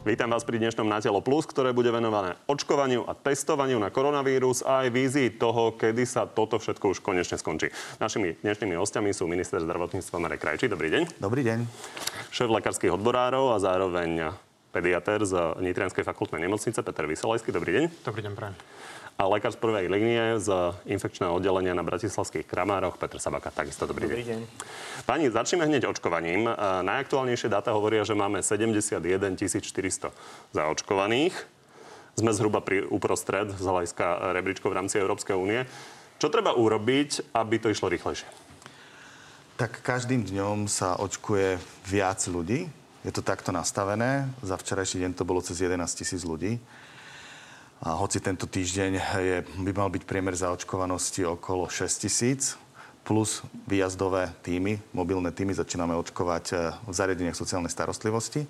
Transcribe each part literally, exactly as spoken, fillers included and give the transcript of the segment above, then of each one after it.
Vítam vás pri dnešnom Na telo plus, ktoré bude venované očkovaniu a testovaniu na koronavírus a aj vízii toho, kedy sa toto všetko už konečne skončí. Našimi dnešnými hosťami sú minister zdravotníctva Marek Krajčí. Dobrý deň. Dobrý deň. Šéf lekárskych odborárov a zároveň pediatér z Nitrianskej fakultnej nemocnice Peter Visolajský. Dobrý deň. Dobrý deň, prajem. A lekár z prvej línie z infekčného oddelenia na Bratislavských Kramároch, Peter Sabaka. Takisto dobrý, dobrý deň. deň. Pani, začneme hneď očkovaním. Najaktuálnejšie dáta hovoria, že máme sedemdesiatjeden tisíc štyristo zaočkovaných. Sme zhruba pri uprostred z hľadiska rebríčkov v rámci Európskej únie. Čo treba urobiť, aby to išlo rýchlejšie? Tak každým dňom sa očkuje viac ľudí. Je to takto nastavené. Za včerajší deň to bolo cez jedenásť tisíc ľudí. A hoci tento týždeň je, by mal byť priemer zaočkovanosti okolo šesť tisíc, plus výjazdové týmy, mobilné týmy, začíname očkovať v zariadeniach sociálnej starostlivosti.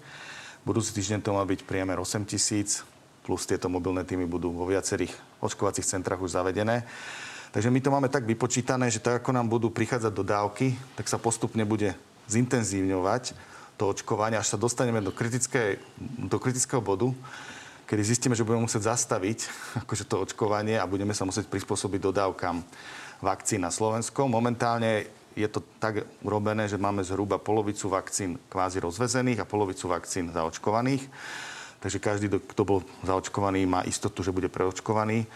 Budúci týždeň to má byť priemer osem tisíc, plus tieto mobilné týmy budú vo viacerých očkovacích centrách už zavedené. Takže my to máme tak vypočítané, že tak ako nám budú prichádzať dodávky, tak sa postupne bude zintenzívňovať to očkovanie, až sa dostaneme do, do kritického bodu, kedy zistíme, že budeme musieť zastaviť akože to očkovanie a budeme sa musieť prispôsobiť dodávkam vakcín na Slovensko. Momentálne je to tak urobené, že máme zhruba polovicu vakcín kvázi rozvezených a polovicu vakcín zaočkovaných. Takže každý, kto bol zaočkovaný, má istotu, že bude preočkovaný.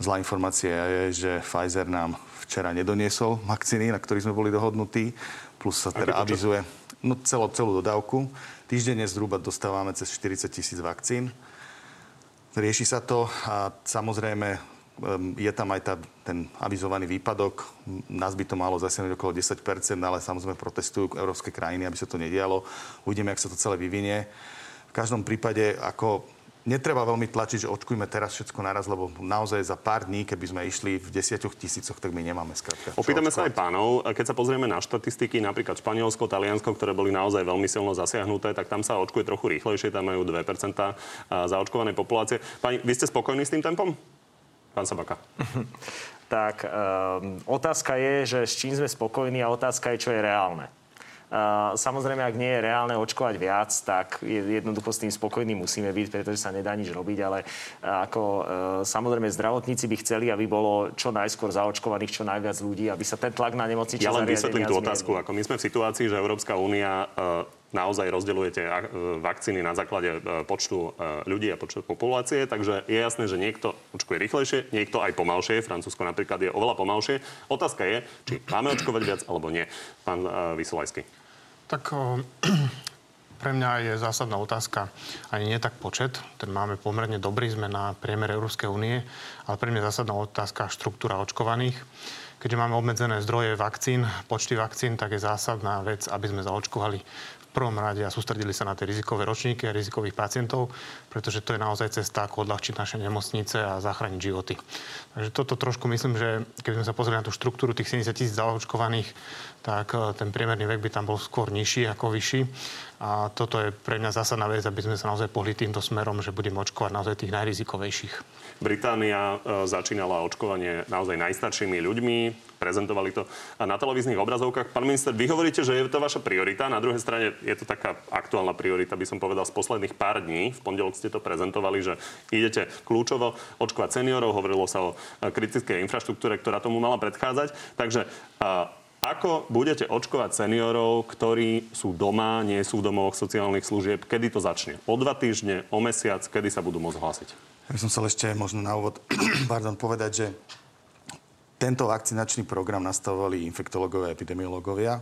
Zlá informácia je, že Pfizer nám včera nedoniesol vakcíny, na ktorých sme boli dohodnutí. Plus sa teda avizuje no, celú, celú dodávku. Týždenne zhruba dostávame cez štyridsať tisíc vakcín. Rieši sa to a samozrejme je tam aj tá, ten avizovaný výpadok. Nás by to malo zasiahnuť okolo desať percent, ale samozrejme protestujú európske krajiny, aby sa to nedialo. Uvidíme, ak sa to celé vyvinie. V každom prípade, ako netreba veľmi tlačiť, že očkujme teraz všetko naraz, lebo naozaj za pár dní, keby sme išli v desiatoch tisícoch, tak my nemáme skrátka. Opýtame sa aj pánov. Keď sa pozrieme na štatistiky, napríklad Španielsko, Taliansko, ktoré boli naozaj veľmi silno zasiahnuté, tak tam sa očkuje trochu rýchlejšie, tam majú dve percentá zaočkovanej populácie. Pani, vy ste spokojní s tým tempom? Pán Sabaka. Tak, um, otázka je, že s čím sme spokojní a otázka je, čo je reálne. Uh, samozrejme, ak nie je reálne očkovať viac, tak jednoducho s tým spokojní musíme byť, pretože sa nedá nič robiť, ale ako uh, samozrejme zdravotníci by chceli, aby bolo čo najskôr zaočkovaných čo najviac ľudí, aby sa ten tlak na nemocničné zariadenia. Ja len vysvetlím tú otázku, ako my sme v situácii, že Európska únia uh, naozaj rozdeľujete vakcíny na základe počtu ľudí a počtu populácie, takže je jasné, že niekto očkuje rýchlejšie, niekto aj pomalšie. Francúzsko napríklad je oveľa pomalšie. Otázka je, či máme očkovať viac alebo nie. Pán Visolajský. Tak pre mňa je zásadná otázka ani nie tak počet, ten máme pomerne dobrý, sme na priemere Európskej únie, ale pre mňa je zásadná otázka štruktúra očkovaných. Keďže máme obmedzené zdroje vakcín, počty vakcín, tak je zásadná vec, aby sme zaočkovali v prvom rade a sústredili sa na tie rizikové ročníky a rizikových pacientov, pretože to je naozaj cesta, ako odľahčiť naše nemocnice a zachrániť životy. Takže toto trošku myslím, že keby sme sa pozreli na tú štruktúru tých sedemdesiat tisíc zaočkovaných, tak ten priemerný vek by tam bol skôr nižší ako vyšší. A toto je pre mňa zásadná vec, aby sme sa naozaj pohli týmto smerom, že budeme očkovať naozaj tých najrizikovejších. Británia začínala očkovanie naozaj najstaršími ľuďmi. Prezentovali to na televíznych obrazovkách. Pán minister, vy hovoríte, že je to vaša priorita. Na druhej strane je to taká aktuálna priorita, by som povedal, z posledných pár dní. V pondelok ste to prezentovali, že idete kľúčovo očkovať seniorov. Hovorilo sa o kritickej infraštruktúre, ktorá tomu mala predchádzať. Takže ako budete očkovať seniorov, ktorí sú doma, nie sú v domovoch sociálnych služieb? Kedy to začne? O dva týždne? O mesiac? Kedy sa budú môcť hlásiť? Ja by som chcel ešte možno na úvod pardon, povedať, že tento vakcinačný program nastavovali infektológovia a epidemiológovia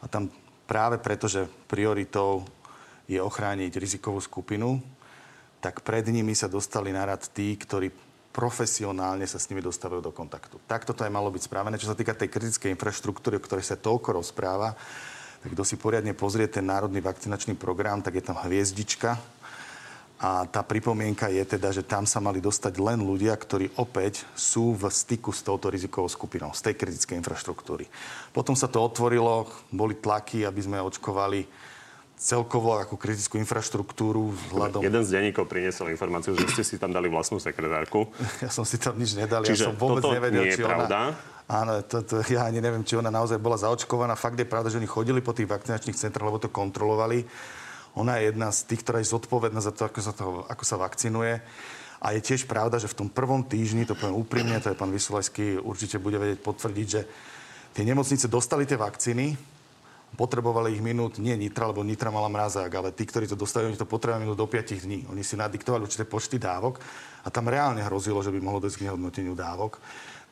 a tam práve preto, že prioritou je ochrániť rizikovú skupinu, tak pred nimi sa dostali na rad tí, ktorí profesionálne sa s nimi dostávajú do kontaktu. Takto to aj malo byť správené. Čo sa týka tej kritickej infraštruktúry, o ktorej sa toľko rozpráva, tak kto si poriadne pozrie ten národný vakcinačný program, tak je tam hviezdička. A tá pripomienka je teda, že tam sa mali dostať len ľudia, ktorí opäť sú v styku s touto rizikovou skupinou, z tej kritickej infraštruktúry. Potom sa to otvorilo, boli tlaky, aby sme očkovali celkovo ako kritickú infraštruktúru. Vzhľadom... Jeden z denníkov priniesol informáciu, že ste si tam dali vlastnú sekretárku. Ja som si tam nič nedal, čiže ja som vôbec nevedel, či ona... Áno, to, to, ja ani neviem, či ona naozaj bola zaočkovaná. Fakt je pravda, že oni chodili po tých vakcinačných centrách, lebo to kontrolovali. Ona je jedna z tých, ktorá je zodpovedná za to, ako sa, to, ako sa vakcinuje. A je tiež pravda, že v tom prvom týždni, to poviem úprimne, to je pán Visolajský, určite bude vedieť potvrdiť, že tie nemocnice dostali tie vakcíny, potrebovali ich minút, nie Nitra, lebo Nitra mala mrazák, ale tí, ktorí to dostali, oni to potrebovali minút do piatich dní. Oni si nadiktovali určité počty dávok a tam reálne hrozilo, že by mohlo dojsť k nehodnoteniu dávok.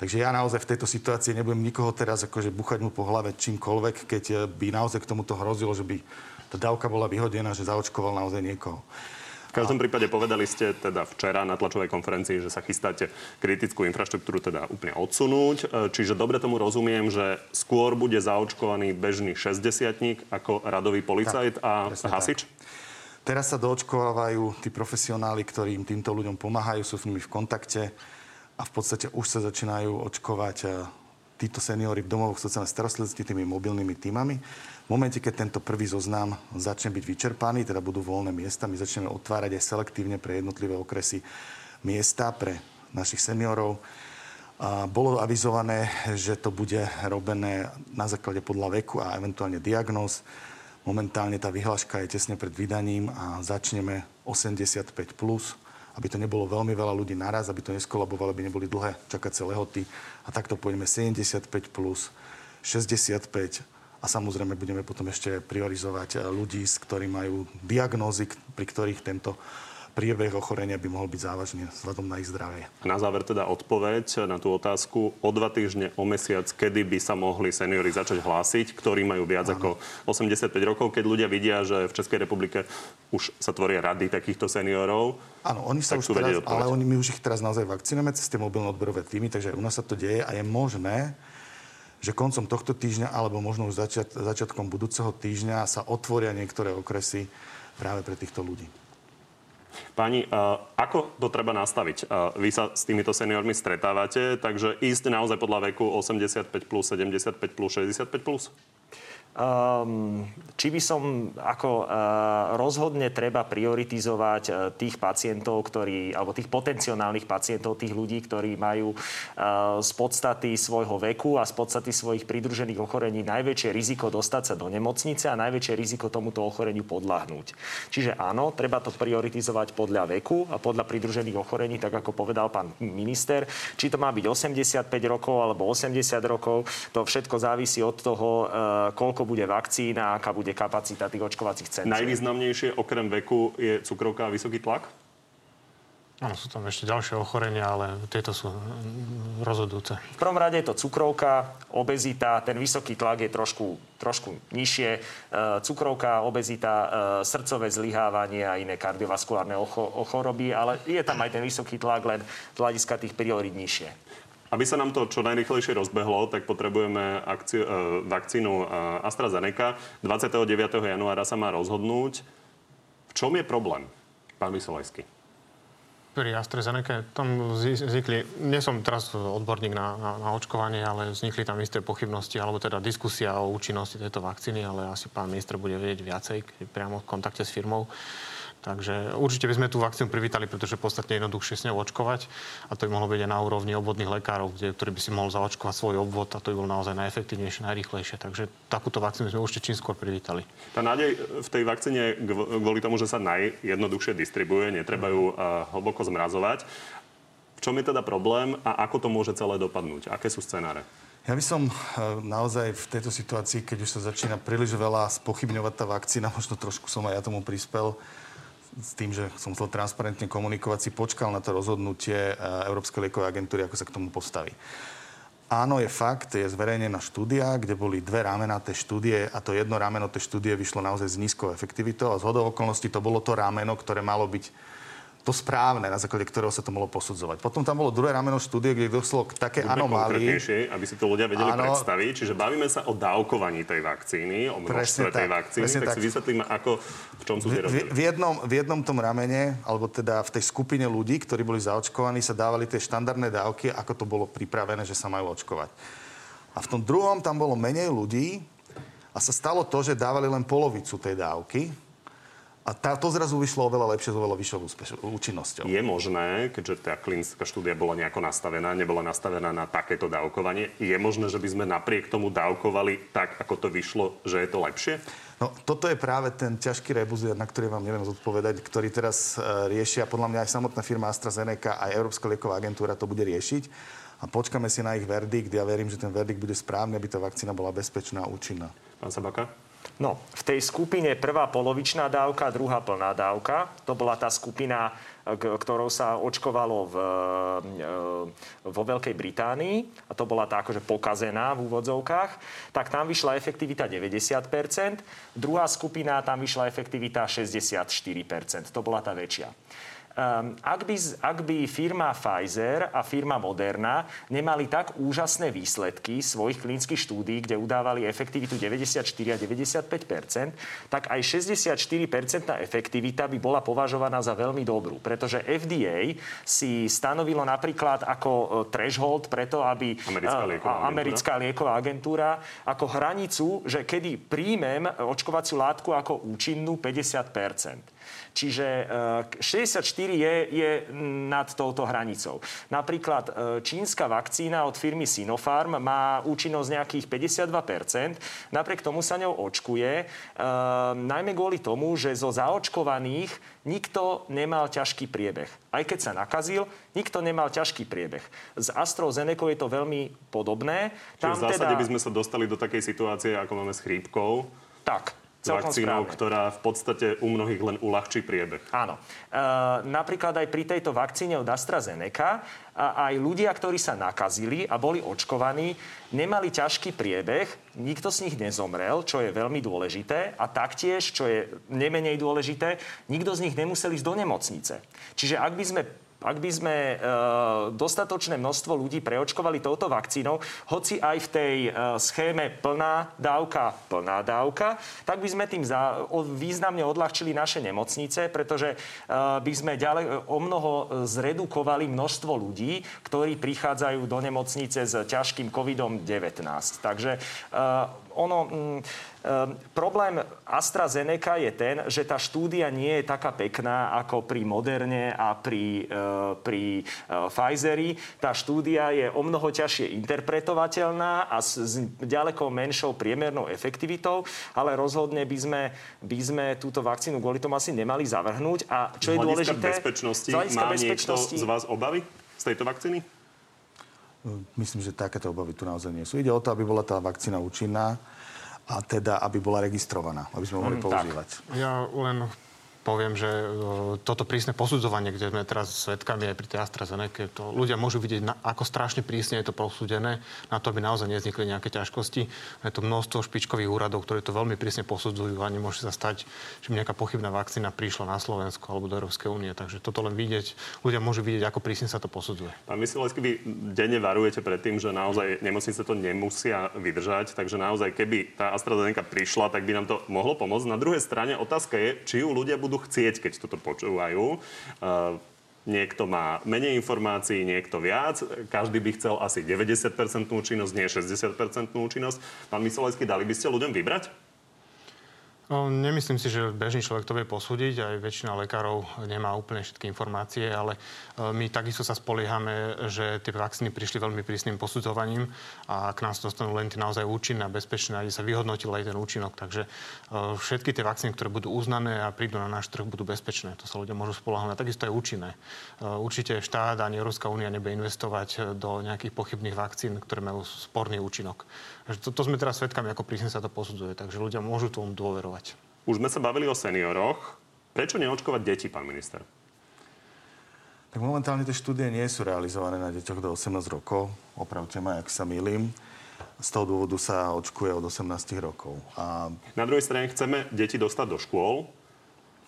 Takže ja naozaj v tejto situácii nebudem nikoho teraz akože buchať mu po hlave čímkoľvek, keď by naozaj k tomuto hrozilo, že by tá dávka bola vyhodená, že zaočkoval naozaj niekoho. V každom prípade povedali ste teda včera na tlačovej konferencii, že sa chystáte kritickú infraštruktúru teda úplne odsunúť. Čiže dobre tomu rozumiem, že skôr bude zaočkovaný bežný šesťdesiatnik ako radový policajt tak, a hasič? Tak. Teraz sa doočkovávajú tí profesionáli, ktorí im týmto ľuďom pomáhajú, sú s nimi v kontakte a v podstate už sa začínajú očkovať títo seniori v domovoch sociálnej starostlivosti tými mobilnými tímami. V momente, keď tento prvý zoznam začne byť vyčerpaný, teda budú voľné miesta, my začneme otvárať aj selektívne pre jednotlivé okresy miesta pre našich seniorov. A bolo avizované, že to bude robené na základe podľa veku a eventuálne diagnóz. Momentálne tá vyhláška je tesne pred vydaním a začneme osemdesiatpäť plus, aby to nebolo veľmi veľa ľudí naraz, aby to neskolabovalo, aby neboli dlhé čakacie lehoty. A takto pôjdeme sedemdesiatpäť plus, šesťdesiatpäť. A samozrejme budeme potom ešte priorizovať ľudí, ktorí majú diagnózy, pri ktorých tento priebeh ochorenia by mohol byť závažný vzhľadom na ich zdravie. Na záver teda odpoveď na tú otázku. O dva týždne, o mesiac, kedy by sa mohli seniori začať hlásiť, ktorí majú viac Áno. ako osemdesiatpäť rokov, keď ľudia vidia, že v Českej republike už sa tvoria rady takýchto seniorov. Áno, oni sa už teraz, ale oni, my už ich teraz naozaj vakcinujeme cez tie mobilné odborové týmy, takže u nás sa to deje a je možné, že koncom tohto týždňa, alebo možno už začiat, začiatkom budúceho týždňa sa otvoria niektoré okresy práve pre týchto ľudí. Páni, ako to treba nastaviť? Vy sa s týmito seniormi stretávate, takže ísť naozaj podľa veku osemdesiatpäť plus, sedemdesiatpäť plus, šesťdesiatpäť plus? Um, či by som ako uh, rozhodne treba prioritizovať uh, tých pacientov, ktorí, alebo tých potenciálnych pacientov, tých ľudí, ktorí majú uh, z podstaty svojho veku a z podstaty svojich pridružených ochorení najväčšie riziko dostať sa do nemocnice a najväčšie riziko tomuto ochoreniu podľahnúť. Čiže áno, treba to prioritizovať podľa veku a podľa pridružených ochorení, tak ako povedal pán minister. Či to má byť osemdesiatpäť rokov alebo osemdesiat rokov, to všetko závisí od toho, uh, koľko bude vakcína, aká bude kapacita tých očkovacích centier. Najvýznamnejšie okrem veku je cukrovka a vysoký tlak? Áno, sú tam ešte ďalšie ochorenia, ale tieto sú rozhodujúce. V prvom rade je to cukrovka, obezita, ten vysoký tlak je trošku, trošku nižšie. Cukrovka, obezita, srdcové zlyhávanie a iné kardiovaskulárne choroby, ale je tam aj ten vysoký tlak, len z hľadiska tých priorít nižšie. Aby sa nám to čo najrýchlejšie rozbehlo, tak potrebujeme akci- vakcínu AstraZeneca. dvadsiateho deviateho januára sa má rozhodnúť. V čom je problém, pán Visolajský? Pri AstraZeneca tam vznikli, nie som teraz odborník na, na, na očkovanie, ale vznikli tam isté pochybnosti, alebo teda diskusia o účinnosti tejto vakcíny, ale asi pán minister bude vedieť viacej, priamo v kontakte s firmou. Takže určite by sme tú vakcínu privítali, pretože podstatne jednoduchšie s ňou očkovať. A to by mohlo byť aj na úrovni obvodných lekárov, kde, ktorý by si mohol zaočkovať svoj obvod a to by bolo naozaj najefektívnejšie, najrýchlejšie. Takže takúto vakcínu sme určite čím skôr privítali. Tá nádej v tej vakcíne kvôli tomu, že sa najjednoduchšie distribuje, netreba ju hlboko zmrazovať. V čom je teda problém a ako to môže celé dopadnúť? Aké sú scenáre? Ja by som naozaj v tejto situácii, keď už sa začína príliš veľa spochybňovať tá vakcína, možno trošku som aj ja tomu prispel, s tým, že som chcel transparentne komunikovať, si počkal na to rozhodnutie Európskej liekovej agentúry, ako sa k tomu postaví. Áno, je fakt, je zverejnená štúdia, kde boli dve ramená tej štúdie a to jedno rameno tej štúdie vyšlo naozaj s nízkou efektivitou a zhodou okolností to bolo to rameno, ktoré malo byť to správne, na základe ktorého sa to mohlo posudzovať. Potom tam bolo druhé rameno štúdie, kde došlo k také anomálii. Aby si to ľudia vedeli ano, predstaviť. Čiže bavíme sa o dávkovaní tej vakcíny, o množstve tej vakcíny. Tak, tak si vysvetlíme, ako, v čom sú tie rozdiely. V, v, jednom, v jednom tom ramene, alebo teda v tej skupine ľudí, ktorí boli zaočkovaní, sa dávali tie štandardné dávky, ako to bolo pripravené, že sa majú očkovať. A v tom druhom tam bolo menej ľudí a sa stalo to, že dávali len polovicu tej dávky. A tá, to zrazu vyšlo oveľa lepšie s oveľa vyššou účinnosťou. Je možné, keďže tá klinická štúdia bola nejako nastavená, nebola nastavená na takéto dávkovanie, je možné, že by sme napriek tomu dávkovali tak, ako to vyšlo, že je to lepšie? No, toto je práve ten ťažký rebus, na ktorý vám neviem zodpovedať, ktorý teraz riešia, podľa mňa aj samotná firma AstraZeneca, aj Európska lieková agentúra to bude riešiť. A počkáme si na ich verdikt. Ja verím, že ten verdikt bude správny, aby tá vakcína bola bezpečná a účinná. Pán Sabaka? No, v tej skupine prvá polovičná dávka, druhá plná dávka. To bola tá skupina, ktorou sa očkovalo v, vo Veľkej Británii. A to bola tá akože pokazená v úvodzovkách. Tak tam vyšla efektivita deväťdesiat percent. Druhá skupina, tam vyšla efektivita šesťdesiatštyri percent. To bola tá väčšia. Um, ak, by, ak by firma Pfizer a firma Moderna nemali tak úžasné výsledky svojich klinických štúdií, kde udávali efektivitu deväťdesiatštyri a deväťdesiatpäť percent, tak aj šesťdesiatštyri percent efektivita by bola považovaná za veľmi dobrú. Pretože F D A si stanovilo napríklad ako threshold preto, aby americká lieková agentúra, americká lieková agentúra ako hranicu, že kedy príjmem očkovaciu látku ako účinnú päťdesiat percent. Čiže šesťdesiatštyri je, je nad touto hranicou. Napríklad čínska vakcína od firmy Sinopharm má účinnosť nejakých päťdesiatdva percent. Napriek tomu sa ňou očkuje. Ehm, najmä kvôli tomu, že zo zaočkovaných nikto nemal ťažký priebeh. Aj keď sa nakazil, nikto nemal ťažký priebeh. Z AstraZeneca je to veľmi podobné. Tam v zásade teda... by sme sa dostali do takej situácie, ako máme s chrípkou. Tak. Vakcínou, ktorá v podstate u mnohých len uľahčí priebeh. Áno. E, napríklad aj pri tejto vakcíne od AstraZeneca a aj ľudia, ktorí sa nakazili a boli očkovaní, nemali ťažký priebeh, nikto z nich nezomrel, čo je veľmi dôležité a taktiež, čo je nemenej dôležité, nikto z nich nemusel ísť do nemocnice. Čiže ak by sme Ak by sme e, dostatočné množstvo ľudí preočkovali touto vakcínou, hoci aj v tej e, schéme plná dávka, plná dávka, tak by sme tým za, o, významne odľahčili naše nemocnice, pretože e, by sme ďalej o mnoho zredukovali množstvo ľudí, ktorí prichádzajú do nemocnice s ťažkým kovidom devätnásť. Takže e, ono... M, Um, problém AstraZeneca je ten, že tá štúdia nie je taká pekná ako pri Moderne a pri, uh, pri uh, Pfizeri. Tá štúdia je o mnoho ťažšie interpretovateľná a s, s ďaleko menšou priemernou efektivitou, ale rozhodne by sme, by sme túto vakcínu kvôli tomu asi nemali zavrhnúť. A čo je dôležité... bezpečnosti, má bezpečnosti... niekto z vás obavy z tejto vakcíny? Myslím, že takéto obavy tu naozaj nie sú. Ide o to, aby bola tá vakcína účinná. A teda, aby bola registrovaná, aby sme mohli mm, používať. Tak. Ja len poviem, že toto prísne posudzovanie, kde sme teraz svedkami aj pri tej AstraZeneca, to ľudia môžu vidieť, ako strašne prísne je to posúdené, na to, aby naozaj nevznikli nejaké ťažkosti. Je to množstvo špičkových úradov, ktoré to veľmi prísne posudzujú a nemôže sa stať, že by nejaká pochybná vakcína prišla na Slovensko alebo do Európskej únie. Takže toto len vidieť, ľudia môžu vidieť, ako prísne sa to posudzuje. Pán Visolajský, vy denne varujete pred tým, že naozaj nemocnice to nemusia vydržať, takže naozaj keby tá AstraZeneca prišla, tak by nám to mohlo pomôcť. Na druhej strane otázka je, či ju ľudia budú chcieť, keď toto počúvajú. Uh, niekto má menej informácií, niekto viac. Každý by chcel asi deväťdesiat percent účinnosť, nie šesťdesiat percent účinnosť. Pán Visolajský, dali by ste ľuďom vybrať? No, nemyslím si, že bežný človek to vie posúdiť. Aj väčšina lekárov nemá úplne všetky informácie, ale my takisto sa spoliehame, že tie vakcíny prišli veľmi prísnym posudzovaním a k nás dostanú len tie naozaj účinné a bezpečné, kde sa vyhodnotil aj ten účinok. Takže všetky tie vakcíny, ktoré budú uznané a prídu na náš trh, budú bezpečné. To sa ľudia môžu spoľahnúť. Takisto aj účinné. Určite štát ani Európska únia nebude investovať do nejakých pochybných vakcín, ktoré majú sporný účinok. To, to sme teraz svedkami, ako prísne sa to posudzuje. Takže ľudia môžu tomu dôverovať. Už sme sa bavili o senioroch. Prečo neočkovať deti, pán minister? Tak momentálne tie štúdie nie sú realizované na deťoch do osemnásť rokov. Opravte ma, ak sa mýlim. Z toho dôvodu sa očkuje od osemnásť rokov. A... Na druhej strane chceme deti dostať do škôl.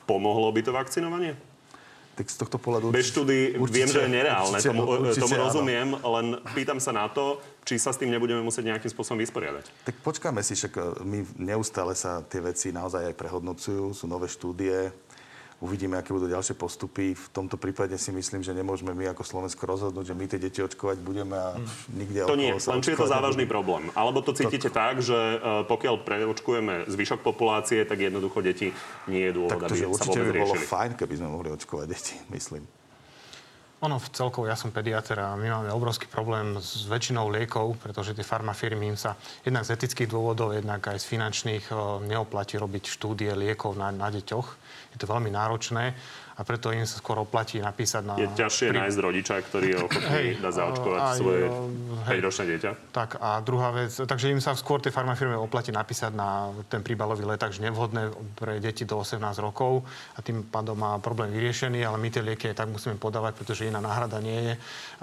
Pomohlo by to vakcinovanie? Tak z tohto pohľadu... Bez štúdií viem, že je nereálne. Určite, tomu určite, tomu rozumiem, len pýtam sa na to, či sa s tým nebudeme musieť nejakým spôsobom vysporiadať. Tak počkáme si, však my neustále sa tie veci naozaj aj prehodnocujú. Sú nové štúdie. Uvidíme, aké budú ďalšie postupy. V tomto prípade si myslím, že nemôžeme my ako Slovensko rozhodnúť, že my tie deti očkovať budeme a nikde okolo sa očkovať. To nie, len či je to závažný problém. Alebo to cítite to... tak, že pokiaľ preočkujeme zvyšok populácie, tak jednoducho deti nie je dôvod, aby sa vôbec riešili. Určite by bolo fajn, keby sme mohli očkovať deti, myslím. Ono v celkovo, ja som pediater a my máme obrovský problém s väčšinou liekov, pretože tie farmafirmy im sa jednak z etických dôvodov, jednak aj z finančných neoplatí robiť štúdie liekov na, na deťoch. Je to veľmi náročné a preto im sa skôr oplatí napísať na... Je ťažšie pri... nájsť rodiča, ktorý je ochotný dať zaočkovať aj, svoje hej, päťročné dieťa. Tak a druhá vec, takže im sa skôr tie farmafirmy oplatí napísať na ten príbalový leták, že nevhodné pre deti do osemnásť rokov a tým pádom má problém vyriešený, ale my tie lieky tak musíme podávať, pretože na náhrada nie je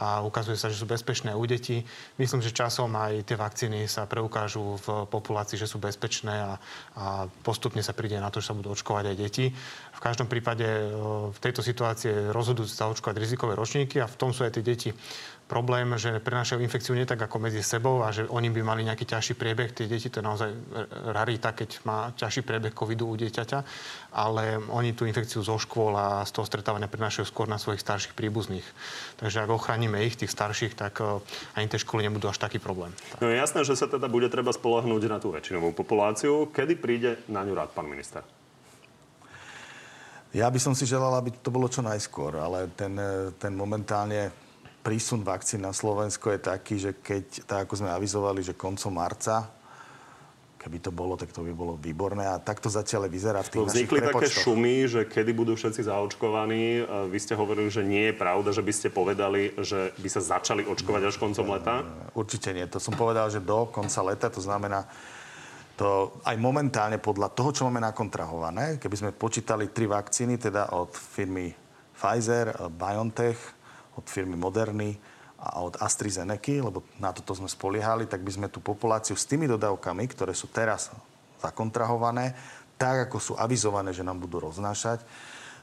a ukazuje sa, že sú bezpečné u detí. Myslím, že časom aj tie vakcíny sa preukážu v populácii, že sú bezpečné a, a postupne sa príde na to, že sa budú očkovať aj deti. V každom prípade v tejto situácii rozhodujú sa očkovať rizikové ročníky a v tom sú aj tie deti problém, že prenášajú infekciu nie tak ako medzi sebou a že oni by mali nejaký ťažší priebeh. Tie deti to je naozaj rarita, keď má ťažší priebeh covidu u dieťaťa, ale oni tú infekciu zo škôl a z toho stretávania prenášajú skôr na svojich starších príbuzných. Takže ak ochránime ich, tých starších, tak ani tie školy nebudú až taký problém. No je jasné, že sa teda bude treba spoľahnúť na tú väčšinovú populáciu. Kedy príde na ňu rád pán minister? Ja by som si želal, aby to bolo čo najskôr, ale ten, ten momentálne prísun vakcín na Slovensko je taký, že keď, tak ako sme avizovali, že koncom marca, keby to bolo, tak to by bolo výborné. A tak to zatiaľ vyzerá v tých našich prepočtoch. Vznikli také šumy, že kedy budú všetci zaočkovaní. Vy ste hovorili, že nie je pravda, že by ste povedali, že by sa začali očkovať až koncom leta? Určite nie. To som povedal, že do konca leta, to znamená to aj momentálne podľa toho, čo máme nakontrahované. Keby sme počítali tri vakcíny, teda od firmy Pfizer, BioNTech, od firmy Moderny a od AstraZeneca, lebo na toto sme spoliehali, tak by sme tú populáciu s tými dodávkami, ktoré sú teraz zakontrahované, tak ako sú avizované, že nám budú roznášať,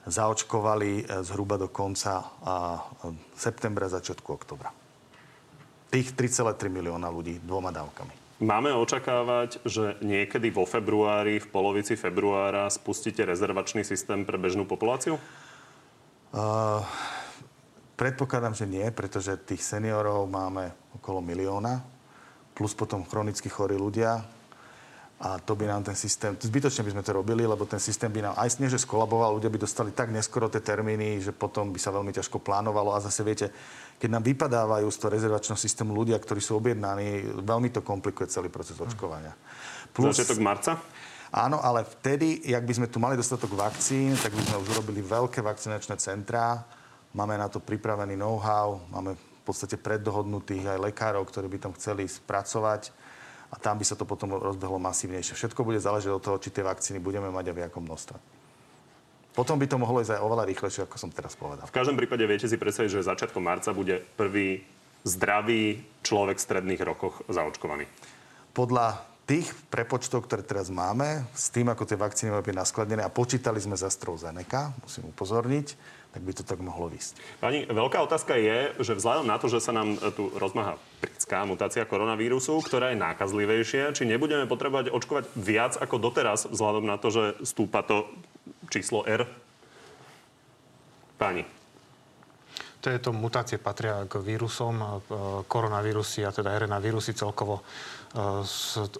zaočkovali zhruba do konca septembra, začiatku oktobra. Tých tri celé tri milióna ľudí dvoma dávkami. Máme očakávať, že niekedy vo februári, v polovici februára spustíte rezervačný systém pre bežnú populáciu? Uh... Predpokladám, že nie, pretože tých seniorov máme okolo milióna, plus potom chronicky chorí ľudia a to by nám ten systém... Zbytočne by sme to robili, lebo ten systém by nám aj nie, že skolaboval, ľudia by dostali tak neskoro tie termíny, že potom by sa veľmi ťažko plánovalo a zase viete, keď nám vypadávajú z toho rezervačného systému ľudia, ktorí sú objednaní, veľmi to komplikuje celý proces očkovania. Plus... Začiatok marca? Áno, ale vtedy, jak by sme tu mali dostatok vakcín, tak by sme už urobili veľké vakcinačné centrá. Máme na to pripravený know-how, máme v podstate preddohodnutých aj lekárov, ktorí by tam chceli spracovať a tam by sa to potom rozbehlo masívnejšie. Všetko bude záležať od toho, či tie vakcíny budeme mať a v jakom množstve. Potom by to mohlo ísť aj oveľa rýchlejšie, ako som teraz povedal. V každom prípade viete si predstaviť, že začiatkom marca bude prvý zdravý človek v stredných rokoch zaočkovaný. Podľa tých prepočtov, ktoré teraz máme, s tým, ako tie vakcíny majú byť naskladené a počítali sme za AstraZeneca, musím upozorniť, tak by to tak mohlo ísť. Pani, veľká otázka je, že vzhľadom na to, že sa nám tu rozmáha britská mutácia koronavírusu, ktorá je nákazlivejšia, či nebudeme potrebovať očkovať viac ako doteraz, vzhľadom na to, že stúpa to číslo R? Pani. Tieto mutácie patria k vírusom, koronavírusy a teda er en á vírusy celkovo.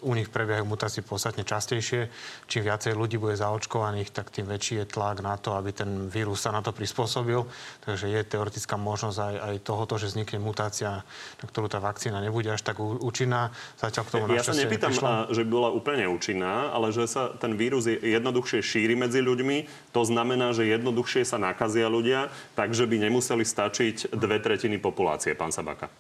U nich prebiehajú mutácie podstatne častejšie. Čím viacej ľudí bude zaočkovaných, tak tým väčší je tlak na to, aby ten vírus sa na to prispôsobil. Takže je teoretická možnosť aj, aj tohoto, že vznikne mutácia, na ktorú tá vakcína nebude až tak účinná. Zatiaľ k tomu ja sa nepýtam, neprišlo. Že by bola úplne účinná, ale že sa ten vírus jednoduchšie šíri medzi ľuďmi. To znamená, že jednoduchšie sa nakazia ľudia, takže by nemuseli stať čiť dve tretiny populácie, pán Sabaka?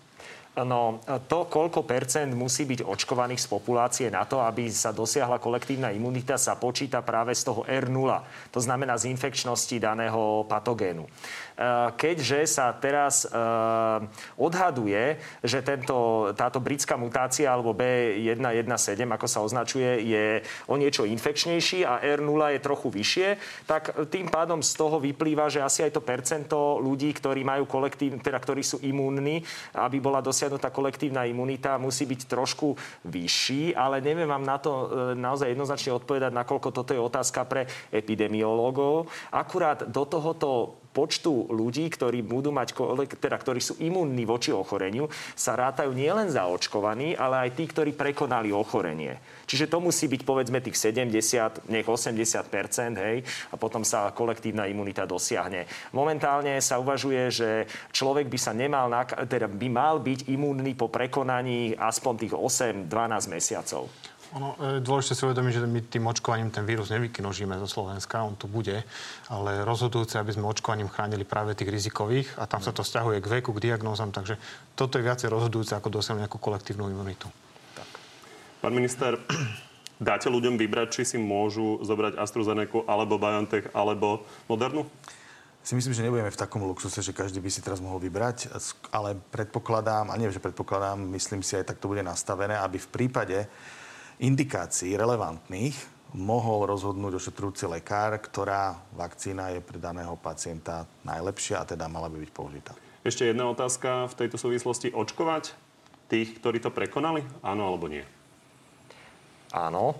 No, to, koľko percent musí byť očkovaných z populácie na to, aby sa dosiahla kolektívna imunita, sa počíta práve z toho er nula. To znamená z infekčnosti daného patogénu. Keďže sa teraz odhaduje, že tento, táto britská mutácia, alebo bé jedna jedna sedem, ako sa označuje, je o niečo infekčnejší a er nula je trochu vyššie, tak tým pádom z toho vyplýva, že asi aj to percento ľudí, ktorí majú kolektív, teda ktorí sú imúnni, aby bola dosiahnutá dosiahnuť tá kolektívna imunita, musí byť trošku vyšší, ale neviem vám na to naozaj jednoznačne odpovedať, nakoľko toto je otázka pre epidemiológov. Akurát do tohoto počtu ľudí, ktorí budú mať, teda ktorí sú imunní voči ochoreniu, sa rátajú nielen zaočkovaní, ale aj tí, ktorí prekonali ochorenie. Čiže to musí byť povedzme tých sedemdesiat, nech osemdesiat percent, hej, a potom sa kolektívna imunita dosiahne. Momentálne sa uvažuje, že človek by sa nemal, teda by mal byť imunný po prekonaní aspoň tých osem až dvanásť mesiacov. Ono, dôležité si uvedomiť, že my tým očkovaním ten vírus nevykinožíme zo Slovenska, on tu bude, ale rozhodujúce, aby sme očkovaním chránili práve tých rizikových a tam sa to vzťahuje k veku, k diagnózam, takže toto je viacej rozhodujúce, ako dosiahnuť nejakú kolektívnu imunitu. Tak. Pán minister, dáte ľuďom vybrať, či si môžu zobrať AstraZeneca, alebo BioNTech, alebo Modernu? Si myslím, že nebudeme v takom luxuse, že každý by si teraz mohol vybrať, ale predpokladám, a nie, že predpokladám, myslím si, aj tak to bude nastavené, aby v prípade indikácií relevantných mohol rozhodnúť ošetrujúci lekár, ktorá vakcína je pre daného pacienta najlepšia a teda mala by byť použitá. Ešte jedna otázka v tejto súvislosti. Očkovať tých, ktorí to prekonali? Áno alebo nie? Áno.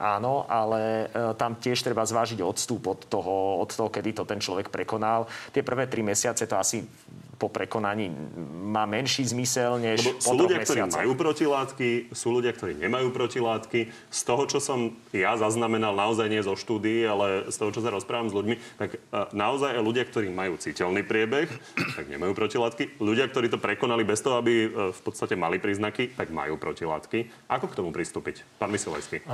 Áno, ale e, tam tiež treba zvážiť odstup od toho, od toho, kedy to ten človek prekonal. Tie prvé tri mesiace to asi po prekonaní má menší zmysel, než lebo po troch mesiacoch. Sú ľudia, ktorí majú protilátky, sú ľudia, ktorí nemajú protilátky. Z toho, čo som ja zaznamenal, naozaj nie zo štúdií, ale z toho, čo sa rozprávam s ľuďmi, tak e, naozaj ľudia, ktorí majú citeľný priebeh, tak nemajú protilátky. Ľudia, ktorí to prekonali bez toho, aby e, v podstate mali príznaky, tak majú protilátky. Ako k tomu pristúpiť? Pán Visolajský.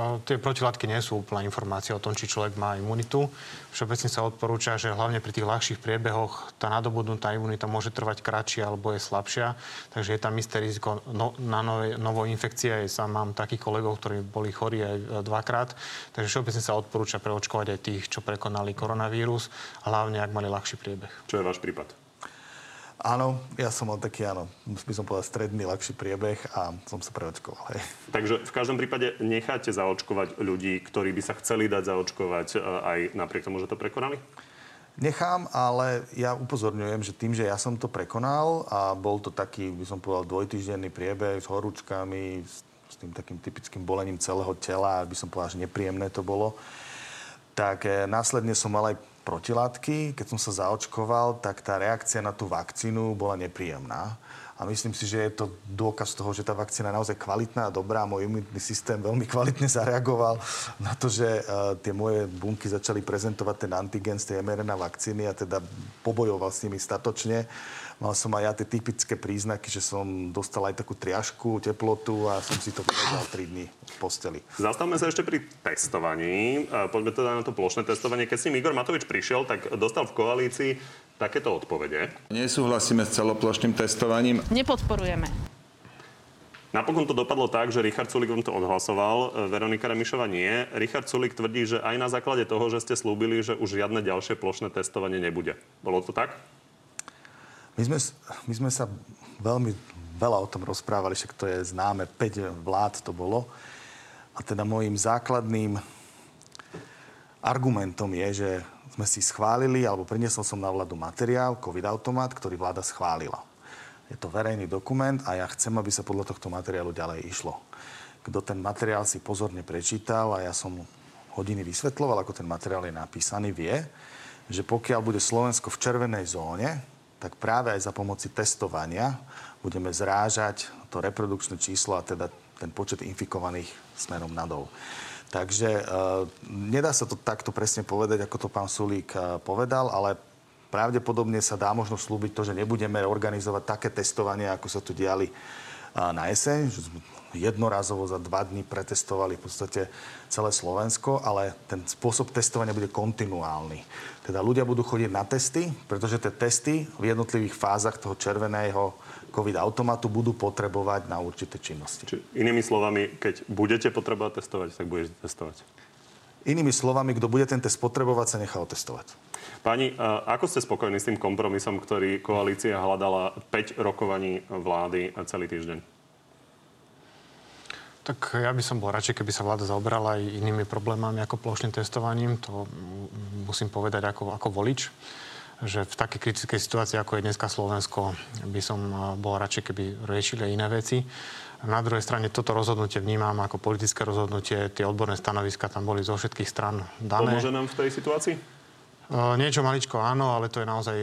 Protilátky nie sú úplná informácia o tom, či človek má imunitu. Všeobecne sa odporúča, že hlavne pri tých ľahších priebehoch tá nadobudnutá imunita môže trvať kratšie alebo je slabšia. Takže je tam isté riziko no, na nové, novú infekcie. Ja sám mám takých kolegov, ktorí boli chorí aj dvakrát. Takže všeobecne sa odporúča preočkovať aj tých, čo prekonali koronavírus, hlavne ak mali ľahší priebeh. Čo je váš prípad? Áno, ja som mal taký, áno, by som povedal stredný, ľahší priebeh a som sa preočkoval. Hej. Takže v každom prípade necháte zaočkovať ľudí, ktorí by sa chceli dať zaočkovať aj napriek tomu, že to prekonali? Nechám, ale ja upozorňujem, že tým, že ja som to prekonal a bol to taký, by som povedal, dvojtýždenný priebeh s horúčkami, s, s tým takým typickým bolením celého tela, by som povedal, že nepríjemné to bolo, tak e, následne som mal aj protilátky, keď som sa zaočkoval, tak tá reakcia na tú vakcínu bola nepríjemná. A myslím si, že je to dôkaz toho, že tá vakcína je naozaj kvalitná a dobrá. Môj imunitný systém veľmi kvalitne zareagoval na to, že uh, tie moje bunky začali prezentovať ten antigen z tej em er en á vakcíny a teda pobojoval s nimi statočne. Mal som aj ja tie typické príznaky, že som dostal aj takú triašku, teplotu a som si to povedal tri dni v posteli. Zastavme sa ešte pri testovaní. Poďme teda na to plošné testovanie. Keď s ním Igor Matovič prišiel, tak dostal v koalícii takéto odpovede. Nesúhlasíme s celoplošným testovaním. Nepodporujeme. Napokon to dopadlo tak, že Richard Sulík vám to odhlasoval, Veronika Remišová nie. Richard Sulík tvrdí, že aj na základe toho, že ste slúbili, že už žiadne ďalšie plošné testovanie nebude. Bolo to tak? My sme, my sme sa veľmi veľa o tom rozprávali, však to je známe, päť vlád to bolo. A teda môjim základným argumentom je, že sme si schválili, alebo priniesol som na vládu materiál, COVID-automat, ktorý vláda schválila. Je to verejný dokument a ja chcem, aby sa podľa tohto materiálu ďalej išlo. Kto ten materiál si pozorne prečítal a ja som hodiny vysvetľoval, ako ten materiál je napísaný, vie, že pokiaľ bude Slovensko v červenej zóne, tak práve aj za pomoci testovania budeme zrážať to reprodukčné číslo a teda ten počet infikovaných smerom nadol. Takže e, nedá sa to takto presne povedať, ako to pán Sulík e, povedal, ale pravdepodobne sa dá možno slúbiť to, že nebudeme organizovať také testovanie, ako sa tu diali e, na jeseň. Že sme jednorazovo za dva dní pretestovali v podstate celé Slovensko, ale ten spôsob testovania bude kontinuálny. Teda ľudia budú chodiť na testy, pretože tie testy v jednotlivých fázach toho červeného COVID-automatu budú potrebovať na určité činnosti. Čiže inými slovami, keď budete potrebovať testovať, tak budete testovať? Inými slovami, kto bude ten test potrebovať, sa nechá otestovať. Páni, ako ste spokojní s tým kompromisom, ktorý koalícia hľadala päť rokovaní vlády celý týždeň? Tak ja by som bol radšej, keby sa vláda zaobrala aj inými problémami ako plošným testovaním. To musím povedať ako, ako volič. že v takej kritickej situácii, ako je dneska Slovensko, by som bol radšej, keby riešili iné veci. Na druhej strane toto rozhodnutie vnímam ako politické rozhodnutie. Tie odborné stanoviska tam boli zo všetkých strán dané. Pomôže nám v tej situácii? Uh, niečo maličko áno, ale to je naozaj,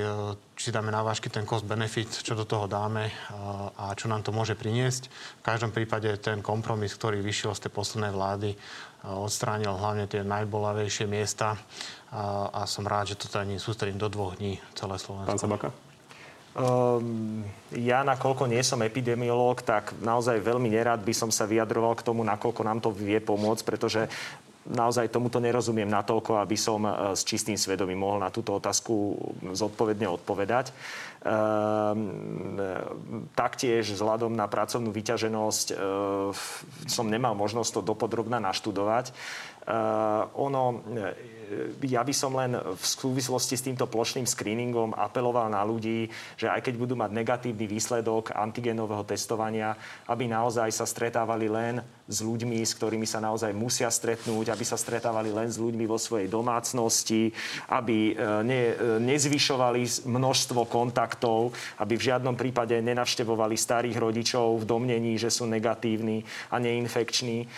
či si dáme na vážky ten cost-benefit, čo do toho dáme uh, a čo nám to môže priniesť. V každom prípade ten kompromis, ktorý vyšiel z tej poslednej vlády, uh, odstránil hlavne tie najbolavejšie miesta uh, a som rád, že to teda nie sústredím do dvoch dní celé Slovensko. Pán Sabaka? Um, ja, nakoľko nie som epidemiológ, tak naozaj veľmi nerád by som sa vyjadroval k tomu, nakoľko nám to vie pomôcť, pretože naozaj tomuto nerozumiem natoľko, aby som s čistým svedomím mohol na túto otázku zodpovedne odpovedať. Ehm, taktiež vzhľadom na pracovnú vyťaženosť e, som nemal možnosť to dopodrobne naštudovať. Ehm, ono, ja by som len v súvislosti s týmto plošným screeningom apeloval na ľudí, že aj keď budú mať negatívny výsledok antigenového testovania, aby naozaj sa stretávali len s ľuďmi, s ktorými sa naozaj musia stretnúť, aby sa stretávali len s ľuďmi vo svojej domácnosti, aby ne, nezvyšovali množstvo kontaktov, aby v žiadnom prípade nenavštevovali starých rodičov v domnení, že sú negatívni a neinfekční.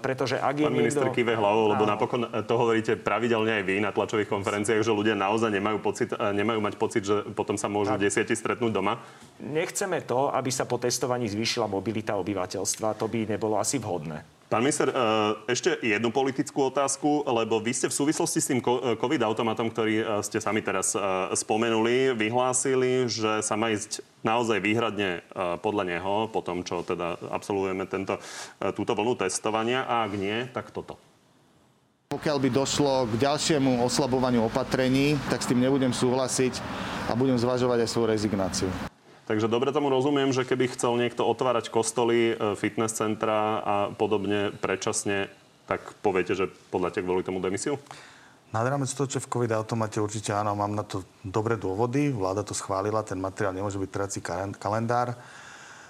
Pretože ak je Pán niekto... minister kýve hlavou, lebo napokon to hovoríte pravidelne aj vy na tlačových konferenciách, že ľudia naozaj nemajú pocit, nemajú mať pocit, že potom sa môžu desiatí stretnúť doma. Nechceme to, aby sa po testovaní zvýšila mobilita obyvateľstva. To by nebolo asi vhodné. Hodné. Pán minister, ešte jednu politickú otázku, lebo vy ste v súvislosti s tým COVID-automatom, ktorý ste sami teraz spomenuli, vyhlásili, že sa má ísť naozaj výhradne podľa neho, po tom, čo teda absolvujeme tento, túto vlnu testovania, a ak nie, tak toto. Pokiaľ by došlo k ďalšiemu oslabovaniu opatrení, tak s tým nebudem súhlasiť a budem zvažovať aj svoju rezignáciu. Takže dobre tomu rozumiem, že keby chcel niekto otvárať kostoly, fitness centra a podobne predčasne, tak poviete, že podľa ťa kvôli tomu demisiu? Nad rámec toho, čo v COVID-automate určite áno, mám na to dobré dôvody. Vláda to schválila, ten materiál nemôže byť trací kalendár.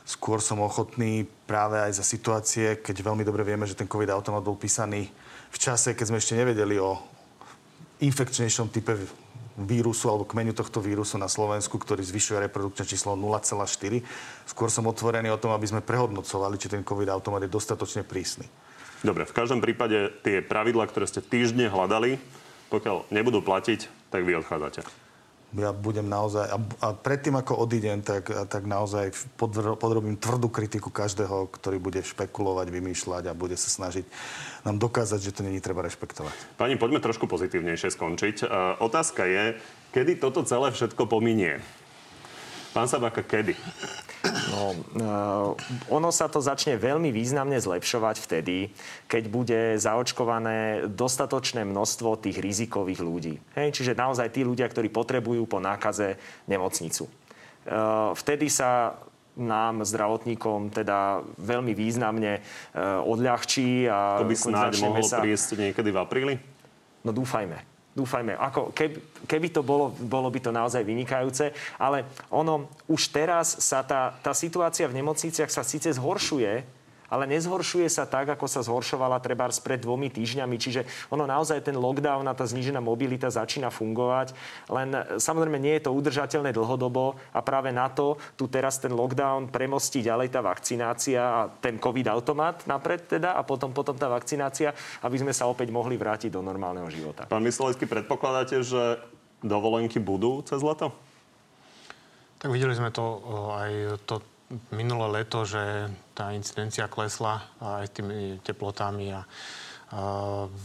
Skôr som ochotný práve aj za situácie, keď veľmi dobre vieme, že ten COVID-automat bol písaný v čase, keď sme ešte nevedeli o infekčnejšom type vírusu alebo kmenu tohto vírusu na Slovensku, ktorý zvyšuje reprodukčné číslo nula celá štyri. Skôr som otvorený o tom, aby sme prehodnocovali, či ten COVID-automat je dostatočne prísny. Dobre, v každom prípade tie pravidlá, ktoré ste týždne hľadali, pokiaľ nebudú platiť, tak vy odchádzate. Ja budem naozaj... A, a predtým, ako odídem, tak, tak naozaj podr- podrobím tvrdú kritiku každého, ktorý bude špekulovať, vymýšľať a bude sa snažiť nám dokázať, že to není treba rešpektovať. Pani, poďme trošku pozitívnejšie skončiť. Uh, otázka je, kedy toto celé všetko pominie? Pán Sabaka, kedy? No, uh, ono sa to začne veľmi významne zlepšovať vtedy, keď bude zaočkované dostatočné množstvo tých rizikových ľudí. Hej, čiže naozaj tí ľudia, ktorí potrebujú po nákaze nemocnicu. Uh, vtedy sa nám, zdravotníkom, teda veľmi významne uh, odľahčí. A to by snáď mohlo sa... prísť niekedy v apríli? No dúfajme. Dúfajme, ako keby, keby to bolo, bolo by to naozaj vynikajúce, ale ono, už teraz sa tá, tá situácia v nemocniciach sa síce zhoršuje, ale nezhoršuje sa tak, ako sa zhoršovala trebárs pred dvomi týždňami. Čiže ono naozaj, ten lockdown a tá znížená mobilita začína fungovať, len samozrejme nie je to udržateľné dlhodobo a práve na to tu teraz ten lockdown premostí ďalej tá vakcinácia a ten COVID-automat napred teda a potom, potom tá vakcinácia, aby sme sa opäť mohli vrátiť do normálneho života. Pán Visolajský, predpokladáte, že dovolenky budú cez leto? Tak videli sme to aj to minulé leto, že tá incidencia klesla aj tými teplotami a, a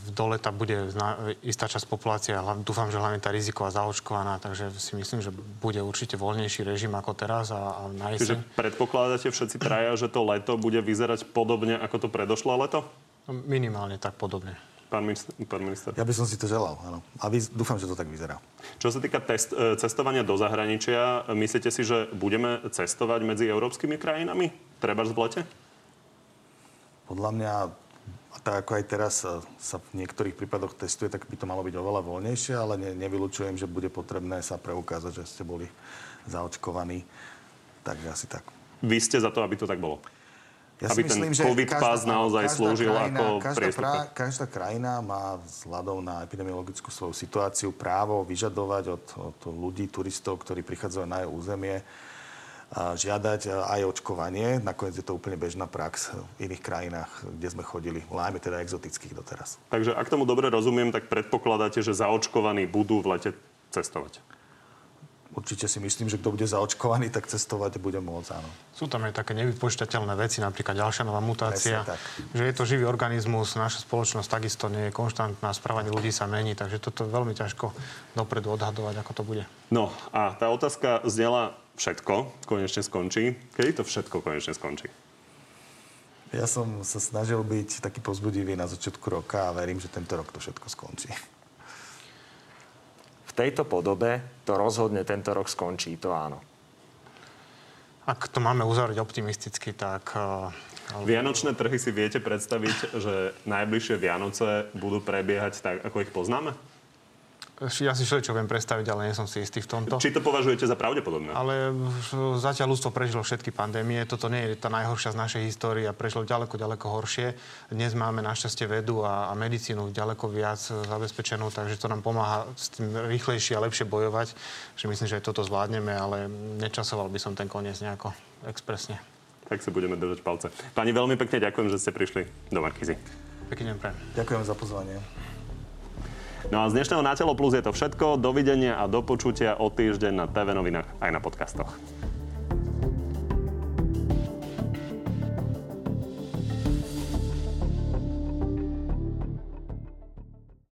do leta bude zna, istá časť populácie. Dúfam, že hlavne tá riziková zaočkovaná, takže si myslím, že bude určite voľnejší režim ako teraz a, a na jeseň. Čiže predpokladáte všetci traja, že to leto bude vyzerať podobne, ako to predošlo leto? Minimálne tak podobne. Pán minister, pán minister. Ja by som si to želal, áno. A vy, dúfam, že to tak vyzerá. Čo sa týka test, cestovania do zahraničia, myslíte si, že budeme cestovať medzi európskymi krajinami? Trebárs v lete? Podľa mňa, tak ako aj teraz sa v niektorých prípadoch testuje, tak by to malo byť oveľa voľnejšie, ale ne, nevylučujem, že bude potrebné sa preukázať, že ste boli zaočkovaní. Takže asi tak. Vy ste za to, aby to tak bolo? Ja aby si myslím, ten COVID každá, pás naozaj každá slúžil krajina, ako priestupka. Každá krajina má vzhľadom na epidemiologickú svoju situáciu právo vyžadovať od, od ľudí, turistov, ktorí prichádzajú na jej územie, žiadať aj očkovanie. Nakoniec je to úplne bežná prax v iných krajinách, kde sme chodili, najmä teda exotických doteraz. Takže ak tomu dobre rozumiem, tak predpokladáte, že zaočkovaní budú v lete cestovať? Určite si myslím, že kto bude zaočkovaný, tak cestovať bude môcť, áno. Sú tam aj také nevypočítateľné veci, napríklad ďalšia nová mutácia, že je to živý organizmus, naša spoločnosť takisto nie je konštantná, správanie ľudí sa mení, takže toto je veľmi ťažko dopredu odhadovať, ako to bude. No a tá otázka znela, všetko konečne skončí. Kedy to všetko konečne skončí? Ja som sa snažil byť taký povzbudivý na začiatku roka a verím, že tento rok to všetko skončí. V tejto podobe to rozhodne tento rok skončí, to áno. Ak to máme uzavrieť optimisticky, tak... Uh, Vianočné trhy si viete predstaviť, že najbližšie Vianoce budú prebiehať tak, ako ich poznáme? Ja si všetko viem predstaviť, ale nie som si istý v tomto. Či to považujete za pravdepodobné? Ale zatiaľ ľudstvo prežilo všetky pandémie. Toto nie je tá najhoršia z našej histórie a prežilo ďaleko, ďaleko horšie. Dnes máme našťastie vedu a, a medicínu ďaleko viac zabezpečenú, takže to nám pomáha s tým rýchlejšie a lepšie bojovať. Že myslím, že aj toto zvládneme, ale nečasoval by som ten koniec nejako expresne. Tak sa budeme držať palce. Pani, veľmi pekne ďakujem, že ste prišli do Markízy. Pekný deň prajem. Ďakujem za pozvanie. No a z dnešného Na telo plus je to všetko. Dovidenia a do počutia o týždeň na té vé novinách aj na podcastoch.